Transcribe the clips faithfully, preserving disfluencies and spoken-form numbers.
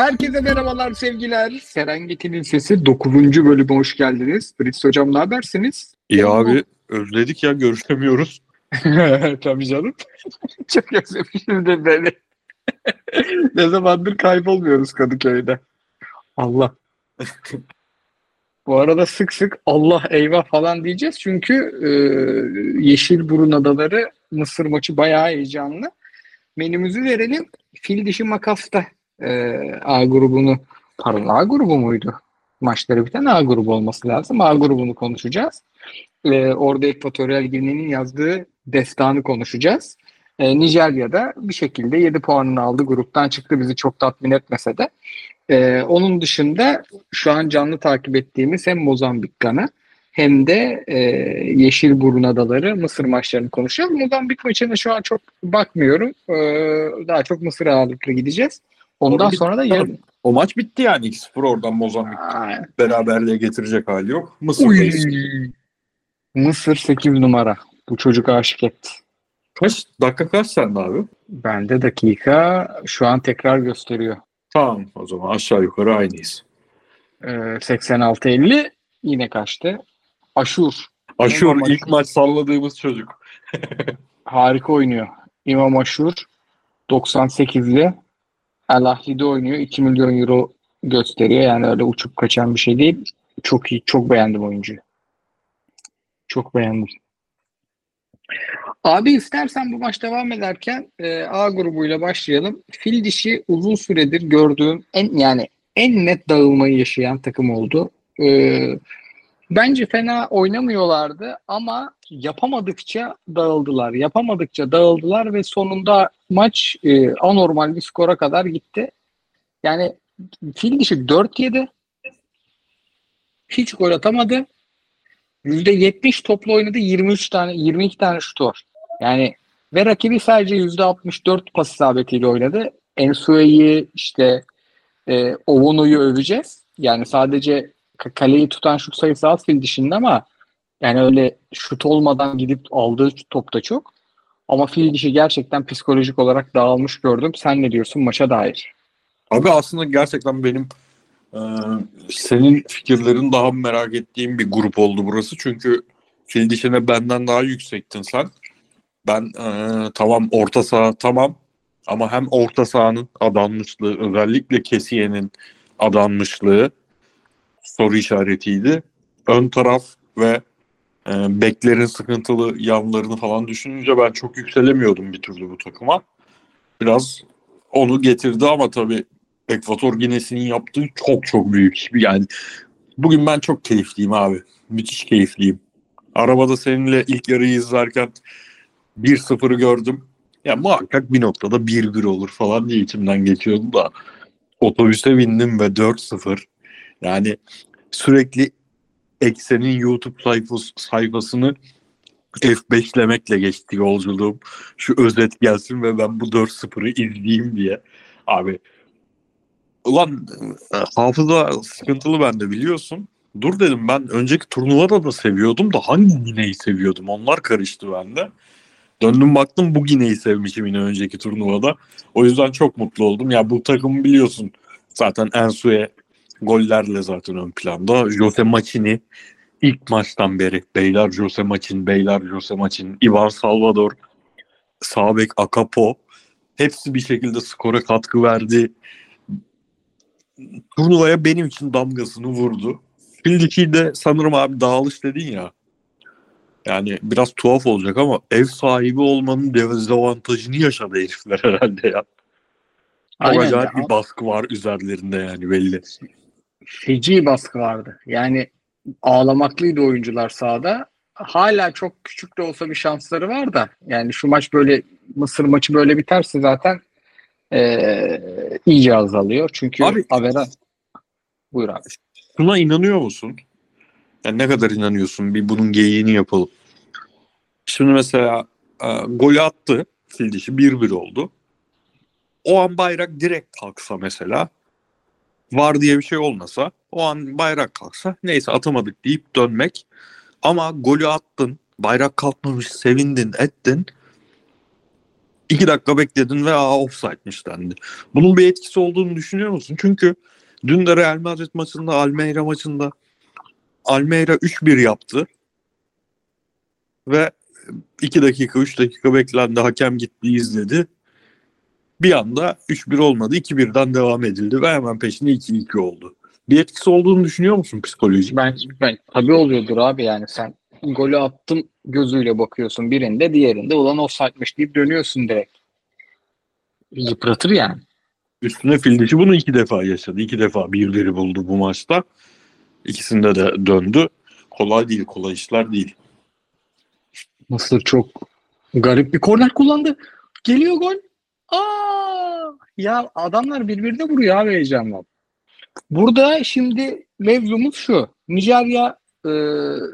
Herkese merhabalar, sevgiler. Serengeti'nin sesi dokuzuncu bölüme hoş geldiniz. Fritz hocam, ne habersiniz? İyi abi, özledik ya, görüşemiyoruz. Tabii canım. Çok özlemişim de beni. Ne zamandır kaybolmuyoruz Kadıköy'de. Allah. Bu arada sık sık Allah eyvah falan diyeceğiz. Çünkü e, Yeşil Burun Adaları Mısır maçı bayağı heyecanlı. Menümüzü verelim. Fildişi makasta e, A grubunu, pardon A grubu muydu? Maçları biten A grubu olması lazım. A grubunu konuşacağız. E, orada Ekvatoryal Gine'nin yazdığı destanı konuşacağız. E, Nijerya'da bir şekilde yedi puanını aldı. Gruptan çıktı, bizi çok tatmin etmese de. Ee, onun dışında şu an canlı takip ettiğimiz hem Mozambik Gana hem de e, Yeşil Burun Adaları Mısır maçlarını konuşuyoruz. Mozambik maçına şu an çok bakmıyorum. Ee, daha çok Mısır ağırlıklı gideceğiz. Ondan Orada sonra da yarın. O maç bitti yani, iki sıfır oradan Mozambik'ten. Beraberliğe getirecek hali yok. Mısır'dayız. Mısır sekiz numara. Bu çocuk aşık etti. Kaç? Dakika kaç sende abi? Bende dakika şu an tekrar gösteriyor. Tamam, o zaman aşağı yukarı aynıyız. Ee, seksen altı elli yine kaçtı? Ashour. Ashour ilk Ashour. Maç salladığımız çocuk. Harika oynuyor. Imam Ashour doksan sekizli Lido oynuyor. iki milyon euro gösteriyor. Yani öyle uçup kaçan bir şey değil. Çok iyi. Çok beğendim oyuncuyu. Çok beğendim. Abi istersen bu maç devam ederken e, A grubuyla başlayalım. Fildişi uzun süredir gördüğüm en yani en net dağılmayı yaşayan takım oldu. E, bence fena oynamıyorlardı ama yapamadıkça dağıldılar. Yapamadıkça dağıldılar ve sonunda maç e, anormal bir skora kadar gitti. Yani Fildişi dört yedi. Hiç gol atamadı. yüzde yetmiş toplu oynadı, yirmi üç tane yirmi iki tane şutu var. Yani ve rakibi sadece yüzde altmış dört pas isabetiyle oynadı. Ensue'yi işte e, Owono'yu öveceğiz. Yani sadece kaleyi tutan şut sayısı az Fildişi'nin ama yani öyle şut olmadan gidip aldığı top da çok. Ama Fildişi gerçekten psikolojik olarak dağılmış gördüm. Sen ne diyorsun maça dair? Abi aslında gerçekten benim Ee, senin fikirlerin daha merak ettiğim bir grup oldu burası. Çünkü Fildişi'ne benden daha yüksektin sen. Ben ee, tamam orta saha tamam ama hem orta sahanın adanmışlığı, özellikle Kesiye'nin adanmışlığı soru işaretiydi. Ön taraf ve ee, beklerin sıkıntılı yanlarını falan düşününce ben çok yükselemiyordum bir türlü bu takıma. Biraz onu getirdi ama tabii Ekvator Ginesi'nin yaptığı çok çok büyük. Yani bugün ben çok keyifliyim abi. Müthiş keyifliyim. Arabada seninle ilk yarıyı izlerken bir sıfırı gördüm. Ya muhakkak bir noktada bir bir olur falan diye içimden geçiyordu da. Otobüse bindim ve dört sıfır. Yani sürekli Eksen'in YouTube sayfası, sayfasını F beşlemekle geçti yolculuğum. Şu özet gelsin ve ben bu dört sıfırı izleyeyim diye. Abi ulan hafıza sıkıntılı bende, biliyorsun. Dur dedim, ben önceki turnuvada da seviyordum da hangi Gine'yi seviyordum? Onlar karıştı bende. Döndüm baktım, bu Gine'yi sevmişim yine önceki turnuvada. O yüzden çok mutlu oldum. Ya bu takımı biliyorsun. Zaten Ensue gollerle zaten ön planda. Jose Machini ilk maçtan beri. Beyler Jose Machini, beyler Jose Machini. Ivar Salvador, Sabek, Akapo. Hepsi bir şekilde skora katkı verdi. Turnuvaya benim için damgasını vurdu. Fildişi de sanırım abi dağılış dedin ya. Yani biraz tuhaf olacak ama ev sahibi olmanın dezavantajını yaşadı herifler herhalde ya. Ama acayip bir baskı var üzerlerinde yani, belli. Feci baskı vardı. Yani ağlamaklıydı oyuncular sahada. Hala çok küçük de olsa bir şansları var da. Yani şu maç böyle, Mısır maçı böyle biterse zaten Ee, iyice azalıyor. Çünkü abi, habera... Buyur abi. Buna inanıyor musun? Yani ne kadar inanıyorsun? Bir bunun geyiğini yapalım. Şimdi mesela e, golü attı Fildişi, bir bir oldu. O an bayrak direkt kalksa mesela, var diye bir şey olmasa, o an bayrak kalksa neyse atamadık deyip dönmek. Ama golü attın, bayrak kalkmamış, sevindin, ettin. iki dakika bekledin ve aa offside'miş dendi. Bunun bir etkisi olduğunu düşünüyor musun? Çünkü dün de Real Madrid maçında, Almeyra maçında Almeyra üç bir yaptı. Ve iki dakika, üç dakika beklendi. Hakem gitti, izledi. Bir anda üç bir olmadı. iki birden devam edildi ve hemen peşine iki iki oldu. Bir etkisi olduğunu düşünüyor musun psikolojik? Ben, ben tabii oluyordur abi yani sen golü attım gözüyle bakıyorsun birinde, diğerinde ulan offside'miş deyip dönüyorsun direkt. Yıpratır yani. Üstüne Fildişi bunu iki defa yaşadı. İki defa birileri buldu bu maçta. İkisinde de döndü. Kolay değil, kolay işler değil. Mısır çok garip bir korner kullandı. Geliyor gol. Aa! Ya adamlar birbirine vuruyor abi heyecanla. Burada şimdi mevzumuz şu. Nijerya e,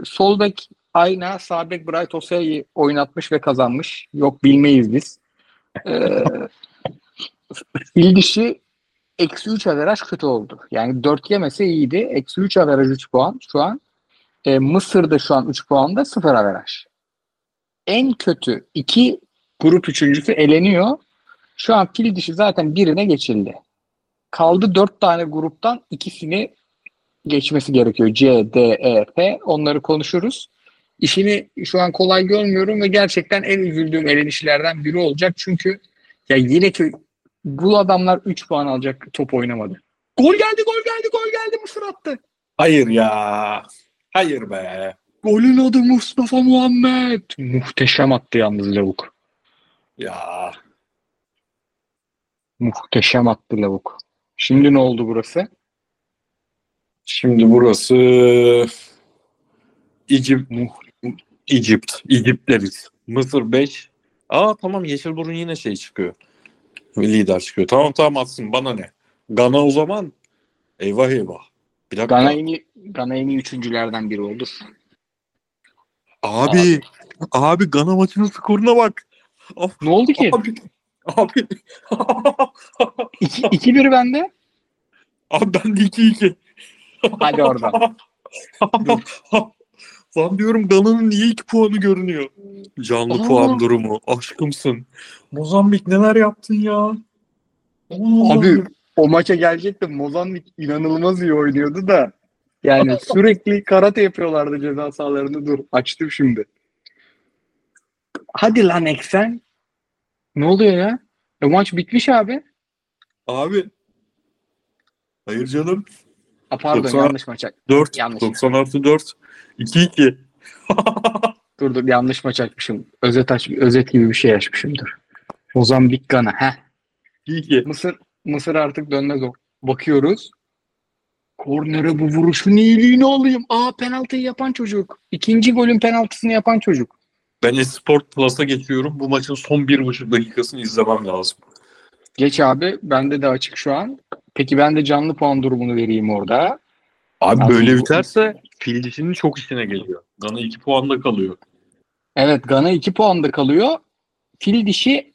sol bek Aina, sağ bek Bright Osayi'yi oynatmış ve kazanmış. Yok bilmeyiz biz. E, Fildişi eksi üç averaj kötü oldu. Yani dört yemese iyiydi. Eksi üç averaj üç puan şu an. E, Mısır'da şu an üç puanda sıfır averaj. En kötü iki grup üçüncüsü eleniyor. Şu an Fildişi zaten birine geçildi. Kaldı dört tane gruptan ikisini geçmesi gerekiyor. C, D, E, F. Onları konuşuruz. İşini şu an kolay görmüyorum ve gerçekten en üzüldüğüm elenişlerden biri olacak. Çünkü ya yine ki bu adamlar üç puan alacak top oynamadı. Gol geldi, gol geldi, gol geldi. Mısır attı. Hayır ya. Hayır be. Golün adı Mustafa Muhammed. Muhteşem attı yalnız lavuk. Ya. Muhteşem attı lavuk. Şimdi ne oldu burası? Şimdi burası İcipt. İcipt. İcipt deriz. Mısır beş. Aa tamam Yeşil Burun yine şey çıkıyor. Lider çıkıyor. Tamam tamam atsın bana ne? Gana o zaman. Eyvah eyvah. Bir dakika. Gana en iyi, Gana en iyi üçüncülerden biri olur. Abi. Abi, abi Gana maçının skoruna bak. Of, ne oldu ki? Abi. Abi. iki bir bende. Abi bende iki iki. Hadi oradan. Lan diyorum Gana'nın niye iki puanı görünüyor? Canlı Aa. puan durumu. Aşkımsın. Mozambik neler yaptın ya? Oo. Abi o maça gelecektim. Mozambik inanılmaz iyi oynuyordu da. Yani sürekli karate yapıyorlardı ceza sahalarını. Dur açtım şimdi. Hadi lan eksen. Ne oluyor ya? E, maç bitmiş abi. Abi. Hayır canım. A, pardon doksan, yanlış maç. dört, yanlış. doksan artı dört. iki iki. Dur dur yanlış maç açmışım. Özet, aç, özet gibi bir şey açmışımdır. Mozambik Gana. Heh. iki iki. Mısır, Mısır artık dönmez o. Bakıyoruz. Kornere bu vuruşun iyiliğini alayım. Aa penaltıyı yapan çocuk. İkinci golün penaltısını yapan çocuk. Ben Esport Plus'a geçiyorum. Bu maçın son bir buçuk dakikasını izlemem lazım. Geç abi. Bende de açık şu an. Peki ben de canlı puan durumunu vereyim orada. Abi yani böyle bu... biterse Fildişi'nin çok işine geliyor. Gana iki puanda kalıyor. Evet Gana iki puanda kalıyor. Fildişi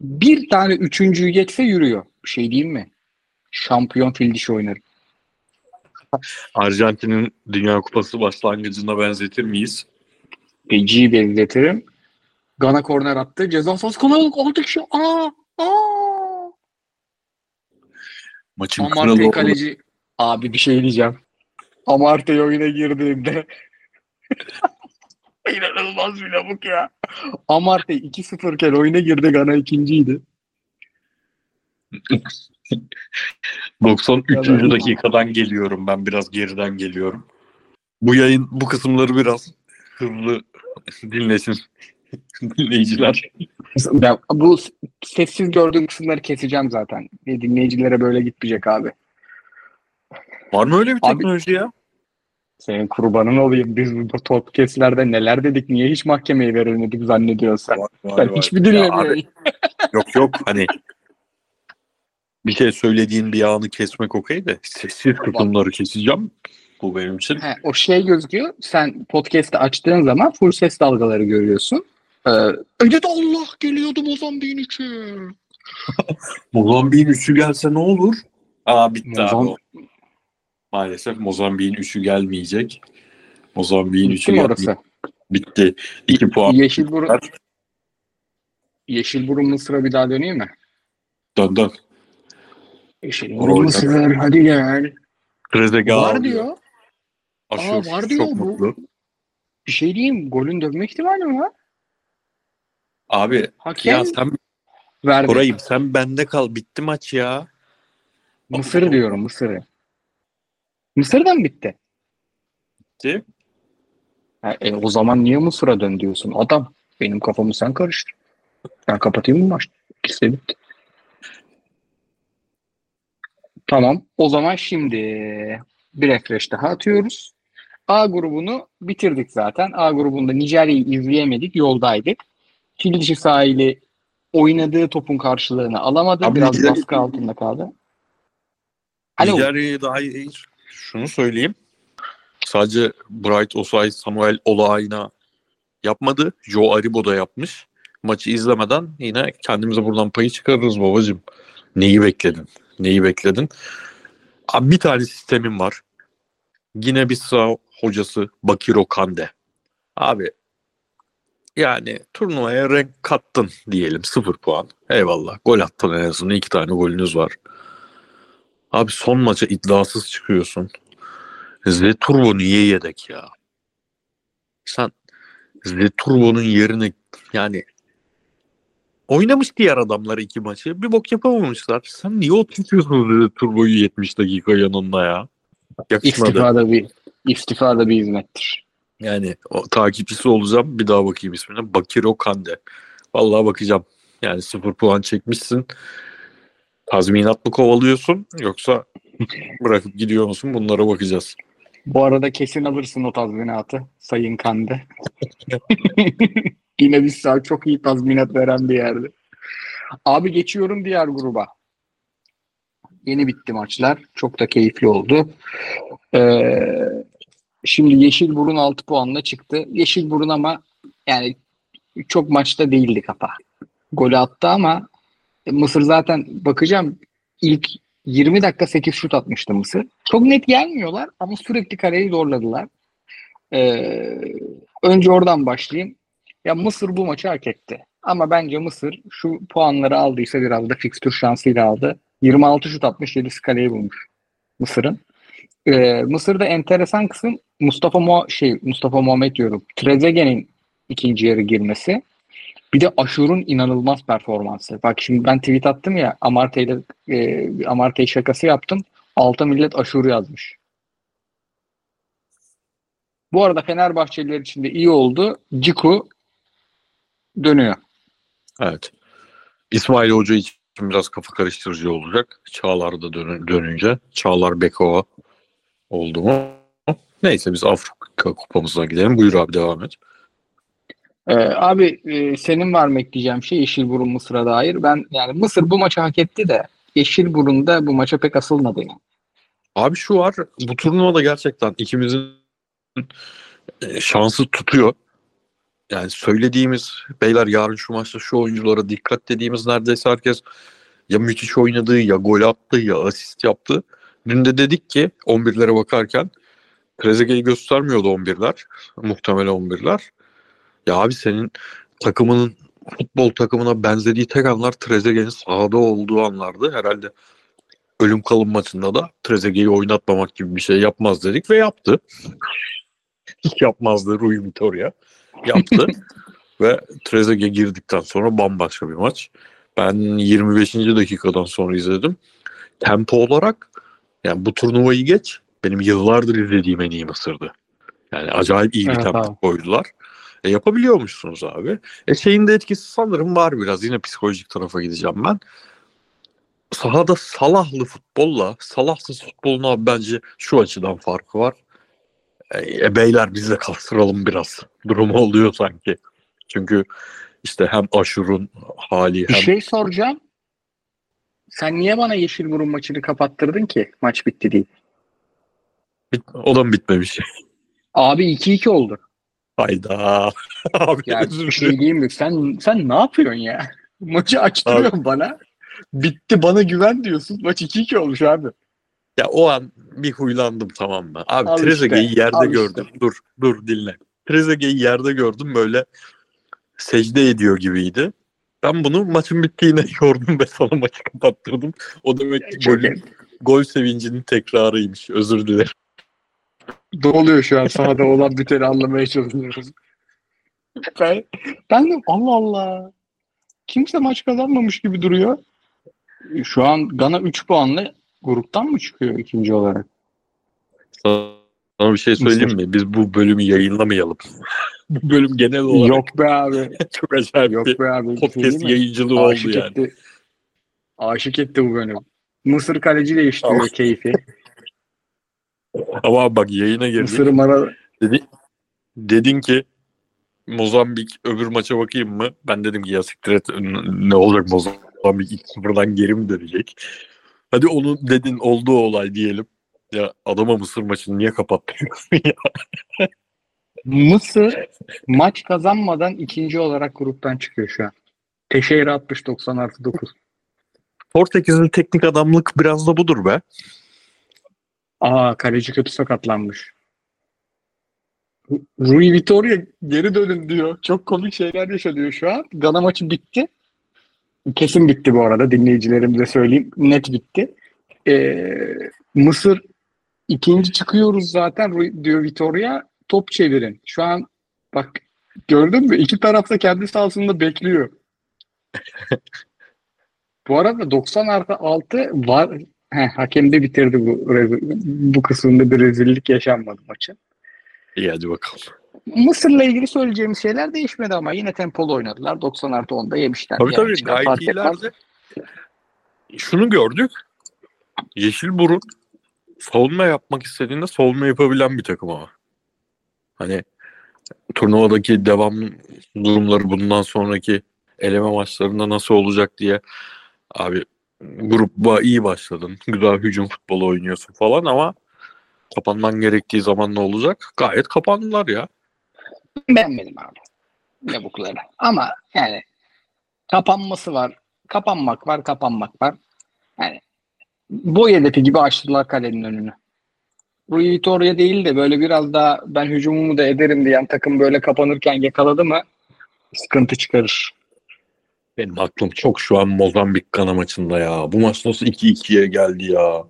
bir tane üçüncüyü geçse yürüyor. Şey diyeyim mi? Şampiyon Fildişi oynarım. Arjantin'in Dünya Kupası başlangıcına benzetir miyiz? Beci'yi benzetirim. Gana korner attı. Ceza sahası kalabalık olduk şu. Aa! Aa! Maçın Amartey kralı kaleci. Oldu. Abi bir şey diyeceğim. Amartey oyuna girdiğinde inanılmaz bir lavuk ya. Amartey iki sıfır iken oyuna girdi. Gana ikinciydi. doksan üçüncü dakikadan geliyorum. Ben biraz geriden geliyorum. Bu yayın bu kısımları biraz hızlı dinlesin dinleyiciler. Ya, bu sessiz gördüğüm kısımları keseceğim zaten. Dinleyicilere böyle gitmeyecek abi. Var mı öyle bir teknoloji abi, ya? Senin kurbanın olayım. Biz bu podcastlerde neler dedik, niye hiç mahkemeye verilmedik zannediyorsan. Ben hiçbir dinlemiyorum. Yok yok hani bir şey söylediğin bir anı kesmek okey de sessiz kısımları keseceğim. Bu benim için. He, o şey gözüküyor. Sen podcast'ı açtığın zaman full ses dalgaları görüyorsun. Ee, evet Allah geliyordu Mozambik'in üçü. Mozambik'in üçü gelse ne olur? Aa bitti Mozamb- abi. Maalesef Mozambik'in üçü gelmeyecek. Mozambik'in üçü gelmeyecek. Bitti. iki puan. Yeşil Burun Yeşil Burun Mısır'a bir daha döneyim mi? Dön dön. Yeşil Burun Mısır hadi gel. Rezega var diyor. Aa, var diyor bu. Mutlu. Bir şey diyeyim, golün dönme ihtimali mi var? Abi hakem ya sen verdi. Koray'ım sen bende kal, bitti maç ya. Mısır oh. diyorum Mısır'ı. Mısır'dan bitti. Bitti. Ha, e, o zaman niye Mısır'a dön diyorsun? Adam benim kafamı sen karıştır. Ben kapatayım mı maç? İkisi bitti. Tamam. O zaman şimdi bir refresh daha atıyoruz. A grubunu bitirdik zaten. A grubunda Nijerya'yı izleyemedik. Yoldaydık. Fildişi Sahili oynadığı topun karşılığını alamadı. Abi biraz Nijerya... baskı altında kaldı. Nijerya'yı daha iyi. Şunu söyleyeyim. Sadece Bright Osayi, Samuel Ola Aina yapmadı. Joe Aribo da yapmış. Maçı izlemeden yine kendimize buradan payı çıkarırız babacığım. Neyi bekledin? Neyi bekledin? Abi bir tane sistemim var. Yine bir sağ hocası Baciro Candé. Abi yani turnuvaya renk kattın diyelim. Sıfır puan. Eyvallah. Gol attın en azından. İki tane golünüz var. Abi son maça iddiasız çıkıyorsun. Zeturbo niye yedek ya? Sen Zeturbo'nun yerine yani oynamış diğer adamlar iki maçı. Bir bok yapamamışlar. Sen niye oturtuyorsun Zeturbo'yu yetmiş dakika yanında ya? Yakışmadı. İstifada bir, istifada bir hizmettir. Yani o, takipçisi olacağım. Bir daha bakayım ismine. Baciro Candé. Vallahi bakacağım. Yani sıfır puan çekmişsin. Tazminat mı kovalıyorsun yoksa bırakıp gidiyor musun? Bunlara bakacağız. Bu arada kesin alırsın o tazminatı Sayın Candé. Yine bir saat çok iyi tazminat veren bir yerdi. Abi geçiyorum diğer gruba. Yeni bitti maçlar. Çok da keyifli oldu. Ee, şimdi Yeşil Burun altı puanla çıktı. Yeşil Burun ama yani çok maçta değildi kafa. Golü attı ama Mısır zaten bakacağım ilk yirmi dakika sekiz şut atmıştı Mısır. Çok net gelmiyorlar ama sürekli kareyi zorladılar. Ee, önce oradan başlayayım. Ya Mısır bu maçı hak etti. Ama bence Mısır şu puanları aldıysa biraz da fikstür şansıyla aldı. yirmi altı şut atmış, yedisi kaleyi bulmuş Mısır'ın. Ee, Mısır'da enteresan kısım Mustafa Mu- şey Mustafa Muhammed diyorum. Trezeguet'in ikinci yarı girmesi. Bir de Ashour'un inanılmaz performansı. Bak şimdi ben tweet attım ya, Amartey'de e, Amartey şakası yaptım. Alta millet Ashour yazmış. Bu arada Fenerbahçeliler için de iyi oldu. Ciku dönüyor. Evet. İsmail Hoca için biraz kafa karıştırıcı olacak. Çağlar da dön- dönünce. Çağlar Bekova oldu mu? Neyse biz Afrika kupamıza gidelim. Buyur abi devam et. Ee, abi e, senin var mı ekleyeceğim şey Yeşilburun Mısır'a dair? Ben yani Mısır bu maçı hak etti de Yeşilburun da bu maça pek asılmadı yani. Abi şu var, bu turnuvada gerçekten ikimizin e, şansı tutuyor. Yani söylediğimiz beyler yarın şu maçta şu oyunculara dikkat dediğimiz neredeyse herkes ya müthiş oynadı ya gol attı ya asist yaptı. Dün de dedik ki on birlere bakarken Trezeguet'i göstermiyordu on birler. Muhtemelen on birler. Ya abi senin takımının futbol takımına benzediği tek anlar Trezeguet'in sahada olduğu anlardı. Herhalde ölüm kalım maçında da Trezeguet'i oynatmamak gibi bir şey yapmaz dedik ve yaptı. Hiç yapmazdı Rui Vitória. Yaptı ve Trezeguet girdikten sonra bambaşka bir maç. Ben yirmi beşinci dakikadan sonra izledim. Tempo olarak yani bu turnuvayı geç benim yıllardır izlediğim en iyi Mısır'dı. Yani acayip iyi bir evet, tempo abi koydular. E yapabiliyormuşsunuz abi. E şeyin de etkisi sanırım var biraz. Yine psikolojik tarafa gideceğim ben. Sahada Salahlı futbolla Salahsız futboluna bence şu açıdan farkı var. E beyler biz de kastıralım biraz. Durumu oluyor sanki. Çünkü işte hem Ashour'un hali hem... Bir şey soracağım. Sen niye bana Yeşilburun maçını kapattırdın ki? Maç bitti değil. O da mı bitmemiş? Abi iki iki oldu. Hayda. Abi ya bir şey diyeyim mi? Sen, sen ne yapıyorsun ya? Maçı açtırıyorsun abi bana. Bitti bana güven diyorsun. Maç iki iki olmuş abi. Ya o an bir huylandım tamam mı? Abi al Trezeguet'i işte, yerde gördüm. Işte. Dur dur dinle. Trezeguet'i yerde gördüm böyle secde ediyor gibiydi. Ben bunu maçın bittiğine yordum ve sonra maçı kapattırdım. O demek ki gol, gol sevincinin tekrarıymış. Özür dilerim. Ne oluyor şu an? Sahada olan biteni anlamaya çalışıyoruz. Ben, ben de Allah Allah. Kimse maç kazanmamış gibi duruyor. Şu an Gana üç puanlı gruptan mı çıkıyor ikinci olarak? Sana bir şey söyleyeyim Mısır mi? Biz bu bölümü yayınlamayalım. Bu bölüm genel olarak... Yok be abi. Çok acayip Yok be abi. Podcast yayıncılığı aşık oldu etti. Yani. Aşık etti bu bölüm. Mısır kaleci değiştiriyor keyfi. Ama bak yayına girdik. Mısır mara... Dedi, dedin ki Mozambik öbür maça bakayım mı? Ben dedim ki ya siktir et, ne olacak Mozambik iki sıfırdan geri mi dönecek? Hadi onu dedin, oldu olay diyelim. Ya adama Mısır maçını niye kapattırıyorsun ya? Mısır maç kazanmadan ikinci olarak gruptan çıkıyor şu an. Teşehir altmış doksan artı dokuz. Portekiz'in teknik adamlık biraz da budur be. Aa, kaleci kötü sakatlanmış. Rui Vitória geri dönün diyor. Çok komik şeyler yaşanıyor şu an. Gana maçı bitti. Kesin bitti bu arada. Dinleyicilerimize söyleyeyim. Net bitti. Ee, Mısır ikinci çıkıyoruz zaten diyor Vitória. Top çevirin. Şu an bak gördün mü? İki tarafta kendi sahasında bekliyor. Bu arada doksan artı altı var. Heh, hakem de bitirdi bu bu kısımda bir rezillik yaşanmadı maçın. İyi hadi bakalım. Mısır'la ilgili söyleyeceğim şeyler değişmedi ama yine tempolu oynadılar. doksan artı onda yemişler. Tabii tabii gayet iyilerdi. Şunu gördük. Yeşil Burun savunma yapmak istediğinde savunma yapabilen bir takım ama. Hani turnuvadaki devam durumları bundan sonraki eleme maçlarında nasıl olacak diye abi gruba iyi başladın. Güzel hücum futbolu oynuyorsun falan ama kapanman gerektiği zaman ne olacak? Gayet kapandılar ya. Beğenmedim abi. Ne bu kadar. Ama yani kapanması var. Kapanmak var. Kapanmak var. Yani boy hedefi gibi açtılar kalenin önünü. Rui Vitória değil de böyle biraz daha ben hücumumu da ederim diyen takım böyle kapanırken yakaladı mı sıkıntı çıkarır. Benim aklım çok şu an Mozambik Gana maçında ya. Bu maç nasıl iki ikiye geldi ya?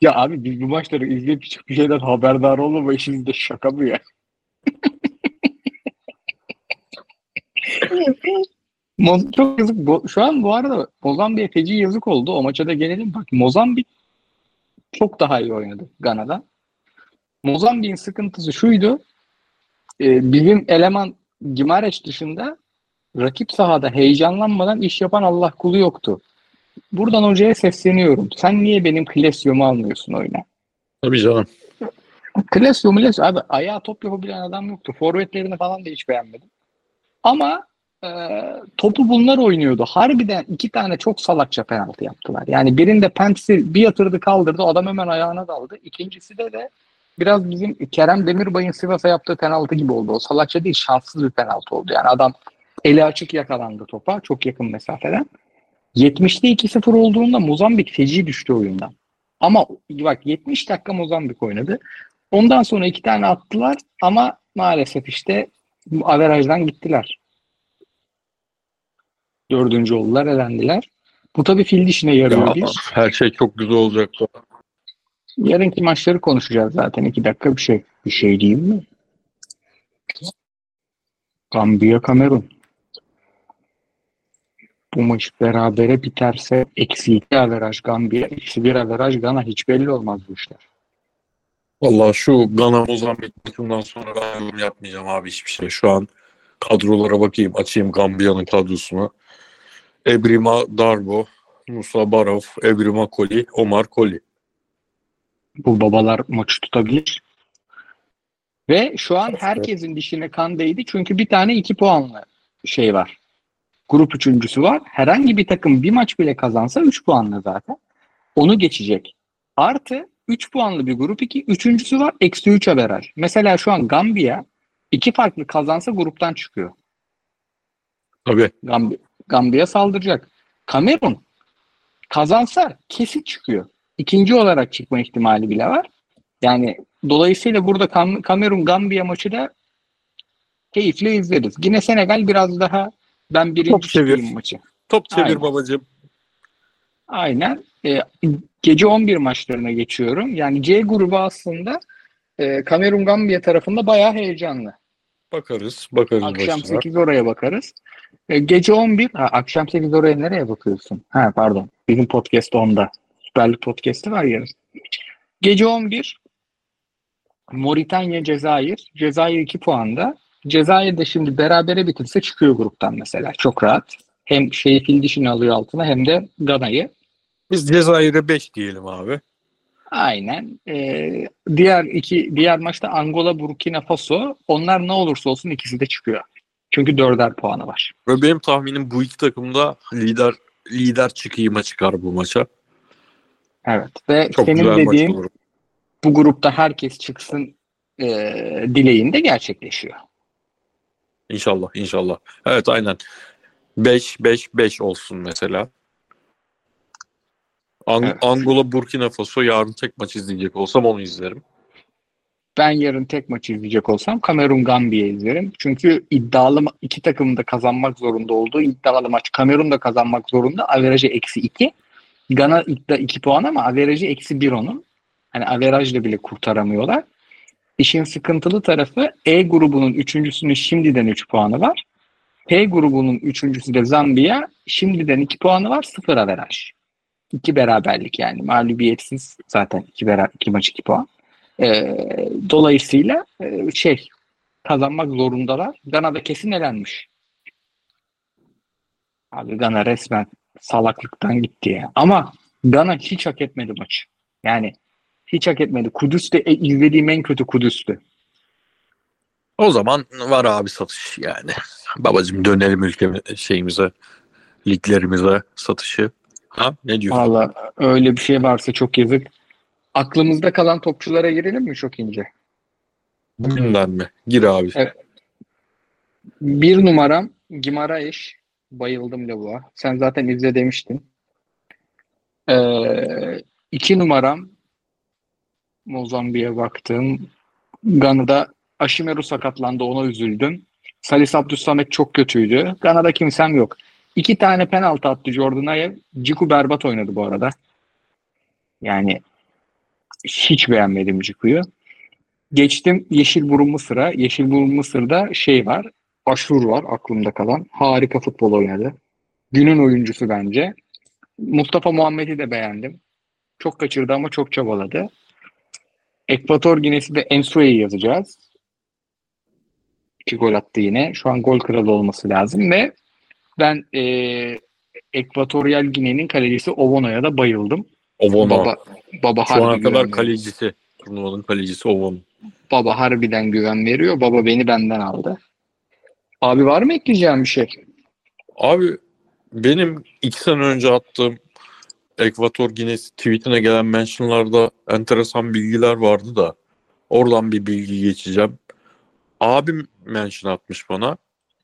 Ya abi biz bu maçları izleyip hiçbir şeyden haberdar olmama işimiz de şaka mı ya? Çok yazık. Şu an bu arada Mozambik feci yazık oldu. O maça da gelelim. Bak Mozambik çok daha iyi oynadı Gana'da. Mozambik'in sıkıntısı şuydu. Bizim eleman Gimara dışında rakip sahada heyecanlanmadan iş yapan Allah kulu yoktu. Buradan hocaya sesleniyorum. Sen niye benim Klesio'mu almıyorsun oyuna? Tabii canım. Klesio Miles abi ayağa top yapabilen adam yoktu. Forvetlerini falan da hiç beğenmedim. Ama e, topu bunlar oynuyordu. Harbiden iki tane çok salakça penaltı yaptılar. Yani birinde Pentis'i bir yatırdı kaldırdı. Adam hemen ayağına daldı. İkincisi de de biraz bizim Kerem Demirbay'ın Sivas'a yaptığı penaltı gibi oldu. O salakça değil, şanssız bir penaltı oldu. Yani adam eli açık yakalandı topa. Çok yakın mesafeden. yetmişte iki sıfır olduğunda Mozambik feci düştü oyundan. Ama bak yetmiş dakika Mozambik oynadı. Ondan sonra iki tane attılar ama maalesef işte averajdan gittiler. Dördüncü oldular, elendiler. Bu tabii Fildişi'ne yarıyor. Ya, her şey çok güzel olacak. Yarınki maçları konuşacağız zaten. iki dakika bir şey. Bir şey diyeyim mi? Zambiya Kamerun. Bu maç berabere biterse eksi iki averaj Gambia, eksi bir averaj Gana, hiç belli olmaz bu işler. Vallahi şu Gana Mozambik maçından sonra ben yorum yapmayacağım abi hiçbir şey. Şu an kadrolara bakayım, açayım Gambiya'nın kadrosunu. Ebrima Darbo, Musa Barov, Ebrima Koli, Omar Koli. Bu babalar maçı tutabilir. Ve şu an herkesin dişine kan değdi çünkü bir tane iki puanlı şey var. Grup üçüncüsü var. Herhangi bir takım bir maç bile kazansa üç puanlı zaten. Onu geçecek. Artı üç puanlı bir grup iki. Üçüncüsü var. Eksi üç averaj. Mesela şu an Gambiya iki farklı kazansa gruptan çıkıyor. Tabii. Gambi- Gambiya saldıracak. Kamerun kazansa kesin çıkıyor. İkinci olarak çıkma ihtimali bile var. Yani dolayısıyla burada Kam- Kamerun Gambiya maçı da keyifle izleriz. Yine Senegal biraz daha Ben birinci Top çevir. maçı. Top çevir Aynen. babacığım. Aynen. E, gece on bir maçlarına geçiyorum. Yani C grubu aslında e, Kamerun Gambiya tarafında bayağı heyecanlı. Bakarız. bakarız akşam başına. sekiz oraya bakarız. E, gece on bir. Ha, akşam sekiz oraya nereye bakıyorsun? Ha, pardon. Bizim podcast onda. Süper Lig podcast'ı var yarın. Gece on bir. Moritanya Cezayir. Cezayir iki puanda. Cezayir de şimdi berabere bitirse çıkıyor gruptan mesela. Çok rahat. Hem şeyi Fildişi'ni alıyor altına hem de Gana'yı. Biz Cezayir'e beş diyelim abi. Aynen. Ee, diğer iki diğer maçta Angola, Burkina Faso. Onlar ne olursa olsun ikisi de çıkıyor. Çünkü dörder puanı var. Ve benim tahminim bu iki takımda lider lider çıkıyıma çıkar bu maça. Evet. Ve çok senin dediğin bu grupta herkes çıksın e, dileğinde gerçekleşiyor. İnşallah, inşallah. Evet, aynen. beş beş beş olsun mesela. Ang- evet. Angola, Burkina Faso yarın tek maç izleyecek olsam onu izlerim. Ben yarın tek maç izleyecek olsam Kamerun Gambiya izlerim. Çünkü iddialı iki takım da kazanmak zorunda olduğu iddialı maç. Kamerun da kazanmak zorunda. Averajı eksi iki. Gana iddia iki puan ama averajı eksi bir onun. Hani averajla bile kurtaramıyorlar. İşin sıkıntılı tarafı E grubunun üçüncüsünün şimdiden üç puanı var. P grubunun üçüncüsü de Zambiya. Şimdiden iki puanı var. Sıfır averaj. İki beraberlik yani. Mağlubiyetsiz zaten iki, bera- iki maç iki puan. Ee, dolayısıyla şey kazanmak zorundalar. Gana da kesin elenmiş. Abi Gana resmen salaklıktan gitti ya. Ama Gana hiç hak etmedi maçı. Yani hiç hak etmedi. Kudüs'te izlediğim en kötü Kudüs'tü. O zaman var abi satış yani. Babacığım dönelim ülkemize, şeyimize, liglerimize satışı. Ha, ne diyorsun? Valla öyle bir şey varsa çok yazık. Aklımızda kalan topçulara girelim mi çok ince? Bugünden mi? Gir abi. Evet. Bir numaram Gimara eş. Bayıldım lavuğa. Sen zaten izle demiştin. Ee, iki numaram Mozambik'e baktım. Gana'da Ashimeru sakatlandı. Ona üzüldüm. Salis Abdülsamet çok kötüydü. Gana'da kimsem yok. İki tane penaltı attı Jordan Ayev. Ciku berbat oynadı bu arada. Yani hiç beğenmedim Ciku'yu. Geçtim Yeşil Burun Mısır'a. Yeşil Burun Mısır'da şey var. Ashour var aklımda kalan. Harika futbol oynadı. Günün oyuncusu bence. Mustafa Muhammed'i de beğendim. Çok kaçırdı ama çok çabaladı. Ekvatoryal Gine'si de Ensue'yi yazacağız. İki gol attı yine. Şu an gol kralı olması lazım ve ben e, Ekvatoryal Gine'nin kalecisi Owono'ya da bayıldım. Owono. Baba, baba şu ana kadar kalecisi. Turnuvanın kalecisi Owono. Baba harbiden güven veriyor. Baba beni benden aldı. Abi var mı ekleyeceğim bir şey? Abi benim iki sene önce attığım Ekvator Guinness tweetine gelen mentionlarda enteresan bilgiler vardı da oradan bir bilgi geçeceğim. Abim mention atmış bana.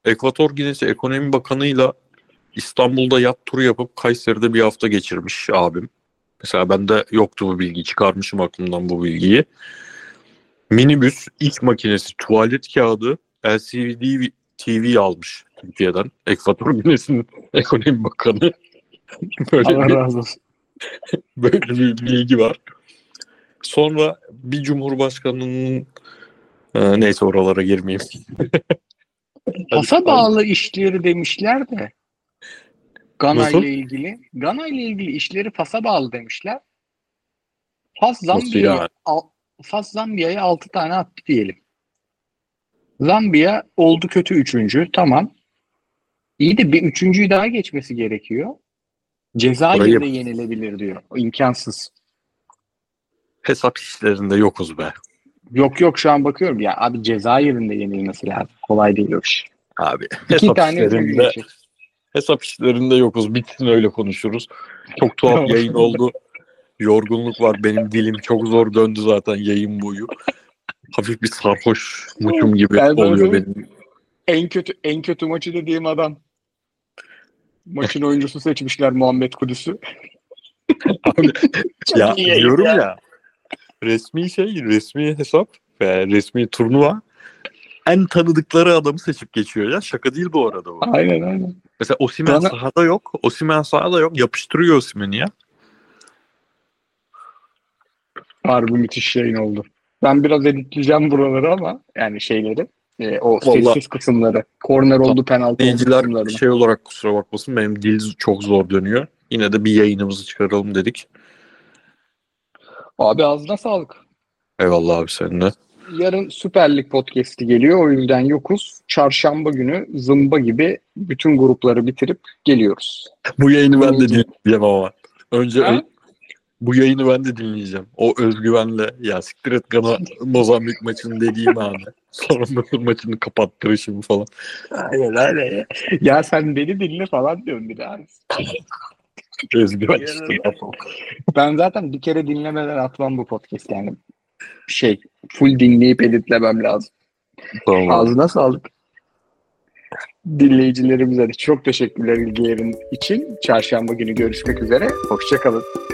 Ekvator Guinness Ekonomi Bakanı'yla İstanbul'da yat turu yapıp Kayseri'de bir hafta geçirmiş abim. Mesela bende yoktu bu bilgi. Çıkarmışım aklımdan bu bilgiyi. Minibüs, iç makinesi, tuvalet kağıdı, L C D T V almış Türkiye'den. Ekvator Guinness'in Ekonomi Bakanı. Böyle Allah bir, razı olsun. Böyle bir bilgi var. Sonra bir cumhurbaşkanının ee, neyse oralara girmeyeyim. Pasa bağlı işleri demişler de Gana ile ilgili Gana ile ilgili işleri pasa bağlı demişler. Fas Zambiya'ya Fas Zambiya'ya altı tane attı diyelim. Zambiya oldu kötü üçüncü. Tamam. İyi de bir üçüncüyü daha geçmesi gerekiyor. Cezayir'de yenilebilir diyor. O imkansız. Hesap işlerinde yokuz be. Yok yok şu an bakıyorum. Ya abi Cezayir'in de yenilmesi lazım. Kolay değil o iş. Abi hesap İki tane işlerinde, hesap işlerinde yokuz. Bitsin öyle konuşuruz. Çok tuhaf yayın oldu. Yorgunluk var. Benim dilim çok zor döndü zaten yayın boyu. Hafif bir sarhoş muçum gibi ben oluyor benim. En kötü en kötü maçı dediğim adam. Maçın oyuncusu seçmişler Muhammed Kudüs'ü. Abi, ya diyorum ya. ya. Resmi şey, resmi hesap ve resmi turnuva en tanıdıkları adamı seçip geçiyor ya. Şaka değil bu arada o. Aynen aynen. Mesela Osimhen Gana... sahada yok. Osimhen sahada yok. Yapıştırıyor Osimhen'i ya. Harbi müthiş yayın oldu. Ben biraz editleyeceğim buraları ama yani şeyleri. E, o vallahi, sessiz kısımları. Korner oldu, penaltı oldu. Şey olarak kusura bakmasın, benim dil çok zor dönüyor. Yine de bir yayınımızı çıkaralım dedik. Abi ağzına sağlık. Eyvallah abi senin de. Yarın Süper Lig podcast'i geliyor. O yüzden yokuz. Çarşamba günü zımba gibi bütün grupları bitirip geliyoruz. Bu yayını ben de dinleyeceğim ama. Önce ha? bu yayını ben de dinleyeceğim. O özgüvenle ya siktir et Gana Mozambik maçını dediğim abi. Sonra Mısır maçını kapattırışım falan. Aynen aynen. Ya sen beni dinle falan diyorsun bir daha. Özgüven işte. Ben zaten bir kere dinlemeden atmam bu podcast yani. Şey, full dinleyip editlemem lazım. Tamam. Ağzına sağlık. Dinleyicilerimize de çok teşekkürler ilgilerin için. Çarşamba günü görüşmek üzere. Hoşça kalın.